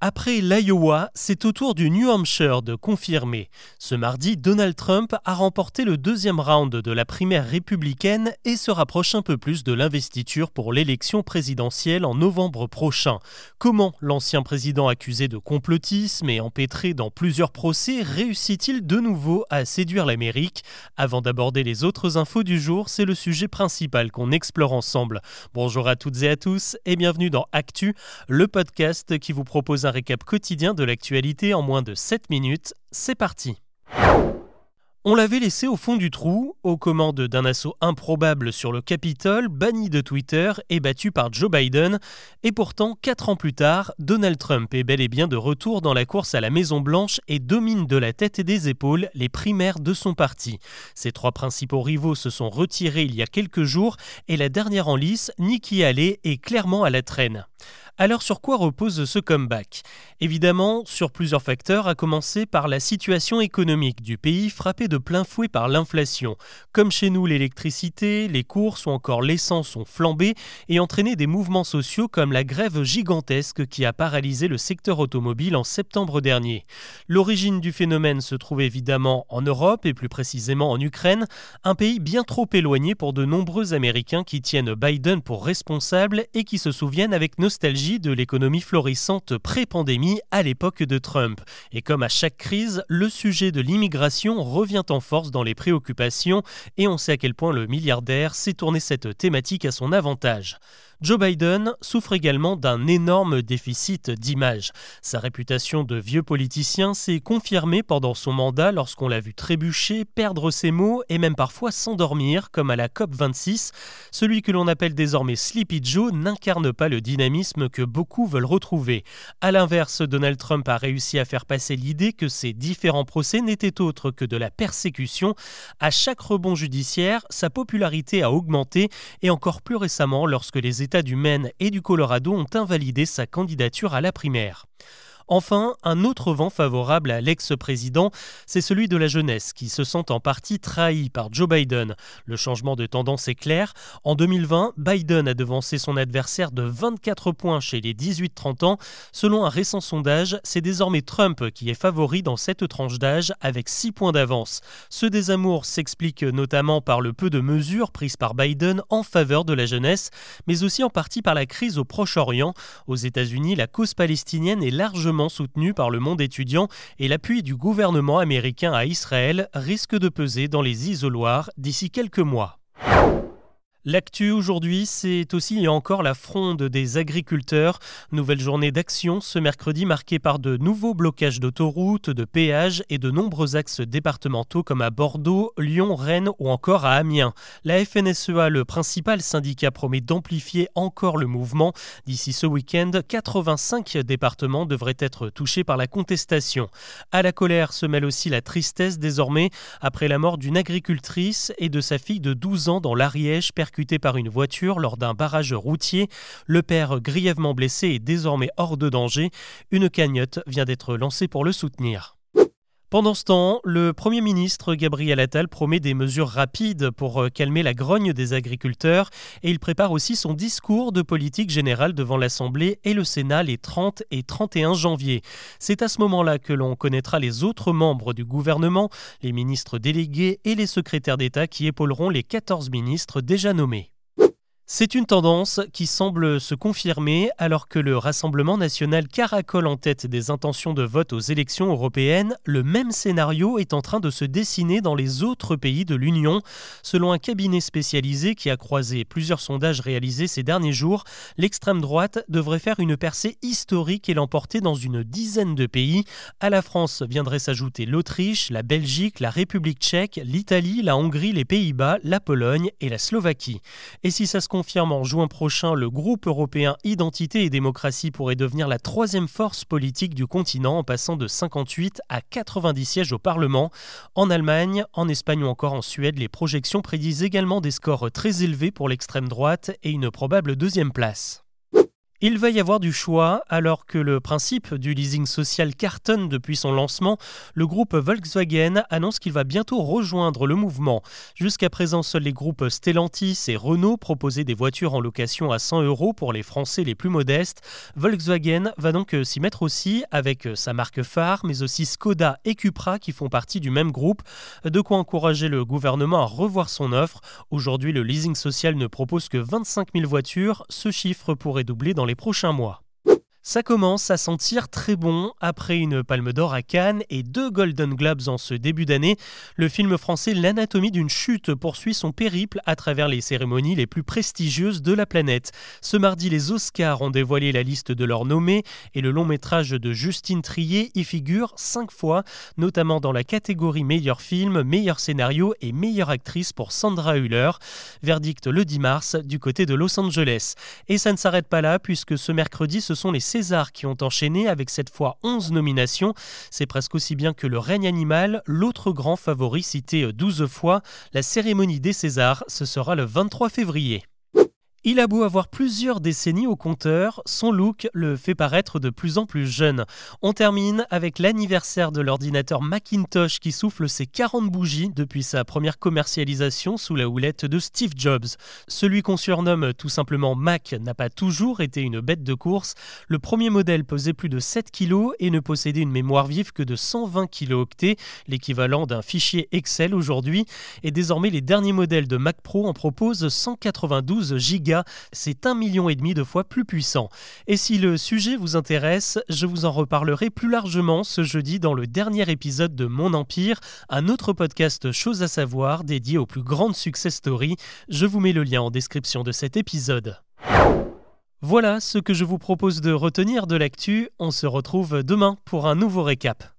Après l'Iowa, c'est au tour du New Hampshire de confirmer. Ce mardi, Donald Trump a remporté le deuxième round de la primaire républicaine et se rapproche un peu plus de l'investiture pour l'élection présidentielle en novembre prochain. Comment l'ancien président accusé de complotisme et empêtré dans plusieurs procès réussit-il de nouveau à séduire l'Amérique? Avant d'aborder les autres infos du jour, c'est le sujet principal qu'on explore ensemble. Bonjour à toutes et à tous et bienvenue dans Actu, le podcast qui vous propose un récap quotidien de l'actualité en moins de 7 minutes. C'est parti. On l'avait laissé au fond du trou, aux commandes d'un assaut improbable sur le Capitole, banni de Twitter et battu par Joe Biden. Et pourtant, 4 ans plus tard, Donald Trump est bel et bien de retour dans la course à la Maison-Blanche et domine de la tête et des épaules les primaires de son parti. Ses 3 principaux rivaux se sont retirés il y a quelques jours et la dernière en lice, Nikki Haley, est clairement à la traîne. Alors sur quoi repose ce comeback? Évidemment, sur plusieurs facteurs, à commencer par la situation économique du pays frappé de plein fouet par l'inflation. Comme chez nous, l'électricité, les courses ou encore l'essence ont flambé et entraîné des mouvements sociaux comme la grève gigantesque qui a paralysé le secteur automobile en septembre dernier. L'origine du phénomène se trouve évidemment en Europe et plus précisément en Ukraine, un pays bien trop éloigné pour de nombreux Américains qui tiennent Biden pour responsable et qui se souviennent avec nostalgie de l'économie florissante pré-pandémie à l'époque de Trump. Et comme à chaque crise, le sujet de l'immigration revient en force dans les préoccupations et on sait à quel point le milliardaire s'est tourné cette thématique à son avantage. Joe Biden souffre également d'un énorme déficit d'image. Sa réputation de vieux politicien s'est confirmée pendant son mandat lorsqu'on l'a vu trébucher, perdre ses mots et même parfois s'endormir, comme à la COP26. Celui que l'on appelle désormais Sleepy Joe n'incarne pas le dynamisme que beaucoup veulent retrouver. À l'inverse, Donald Trump a réussi à faire passer l'idée que ces différents procès n'étaient autres que de la persécution. À chaque rebond judiciaire, sa popularité a augmenté et encore plus récemment lorsque les États du Maine et du Colorado ont invalidé sa candidature à la primaire. Enfin, un autre vent favorable à l'ex-président, c'est celui de la jeunesse qui se sent en partie trahi par Joe Biden. Le changement de tendance est clair. En 2020, Biden a devancé son adversaire de 24 points chez les 18-30 ans. Selon un récent sondage, c'est désormais Trump qui est favori dans cette tranche d'âge avec 6 points d'avance. Ce désamour s'explique notamment par le peu de mesures prises par Biden en faveur de la jeunesse, mais aussi en partie par la crise au Proche-Orient. Aux États-Unis, la cause palestinienne est largement soutenu par le monde étudiant et l'appui du gouvernement américain à Israël risque de peser dans les isoloirs d'ici quelques mois. L'actu aujourd'hui, c'est aussi et encore la fronde des agriculteurs. Nouvelle journée d'action ce mercredi marquée par de nouveaux blocages d'autoroutes, de péages et de nombreux axes départementaux comme à Bordeaux, Lyon, Rennes ou encore à Amiens. La FNSEA, le principal syndicat, promet d'amplifier encore le mouvement. D'ici ce week-end, 85 départements devraient être touchés par la contestation. À la colère se mêle aussi la tristesse désormais après la mort d'une agricultrice et de sa fille de 12 ans dans l'Ariège, percuté par une voiture lors d'un barrage routier. Le père, grièvement blessé, est désormais hors de danger. Une cagnotte vient d'être lancée pour le soutenir. Pendant ce temps, le Premier ministre Gabriel Attal promet des mesures rapides pour calmer la grogne des agriculteurs et il prépare aussi son discours de politique générale devant l'Assemblée et le Sénat les 30 et 31 janvier. C'est à ce moment-là que l'on connaîtra les autres membres du gouvernement, les ministres délégués et les secrétaires d'État qui épauleront les 14 ministres déjà nommés. C'est une tendance qui semble se confirmer alors que le Rassemblement National caracole en tête des intentions de vote aux élections européennes. Le même scénario est en train de se dessiner dans les autres pays de l'Union. Selon un cabinet spécialisé qui a croisé plusieurs sondages réalisés ces derniers jours, l'extrême droite devrait faire une percée historique et l'emporter dans une dizaine de pays. À la France viendraient s'ajouter l'Autriche, la Belgique, la République tchèque, l'Italie, la Hongrie, les Pays-Bas, la Pologne et la Slovaquie. Et si ça se confirme en juin prochain, le groupe européen Identité et Démocratie pourrait devenir la 3e force politique du continent en passant de 58 à 90 sièges au Parlement. En Allemagne, en Espagne ou encore en Suède, les projections prédisent également des scores très élevés pour l'extrême droite et une probable 2e place. Il va y avoir du choix. Alors que le principe du leasing social cartonne depuis son lancement, le groupe Volkswagen annonce qu'il va bientôt rejoindre le mouvement. Jusqu'à présent, seuls les groupes Stellantis et Renault proposaient des voitures en location à 100 € pour les Français les plus modestes. Volkswagen va donc s'y mettre aussi avec sa marque phare, mais aussi Skoda et Cupra qui font partie du même groupe. De quoi encourager le gouvernement à revoir son offre. Aujourd'hui, le leasing social ne propose que 25 000 voitures. Ce chiffre pourrait doubler dans les prochains mois. Ça commence à sentir très bon. Après une palme d'or à Cannes et 2 Golden Globes en ce début d'année, le film français L'Anatomie d'une Chute poursuit son périple à travers les cérémonies les plus prestigieuses de la planète. Ce mardi, les Oscars ont dévoilé la liste de leurs nommés et le long métrage de Justine Triet y figure 5 fois, notamment dans la catégorie meilleur film, meilleur scénario et meilleure actrice pour Sandra Hüller. Verdict le 10 mars du côté de Los Angeles. Et ça ne s'arrête pas là puisque ce mercredi, ce sont les Césars qui ont enchaîné avec cette fois 11 nominations. C'est presque aussi bien que Le Règne animal, l'autre grand favori cité 12 fois. La cérémonie des Césars, ce sera le 23 février. Il a beau avoir plusieurs décennies au compteur, son look le fait paraître de plus en plus jeune. On termine avec l'anniversaire de l'ordinateur Macintosh qui souffle ses 40 bougies depuis sa première commercialisation sous la houlette de Steve Jobs. Celui qu'on surnomme tout simplement Mac n'a pas toujours été une bête de course. Le premier modèle pesait plus de 7 kg et ne possédait une mémoire vive que de 120 kilooctets, l'équivalent d'un fichier Excel aujourd'hui. Et désormais, les derniers modèles de Mac Pro en proposent 192 gigas. C'est 1,5 million de fois plus puissant. Et si le sujet vous intéresse, je vous en reparlerai plus largement ce jeudi dans le dernier épisode de Mon Empire, un autre podcast Choses à Savoir dédié aux plus grandes success stories. Je vous mets le lien en description de cet épisode. Voilà ce que je vous propose de retenir de l'actu. On se retrouve demain pour un nouveau récap.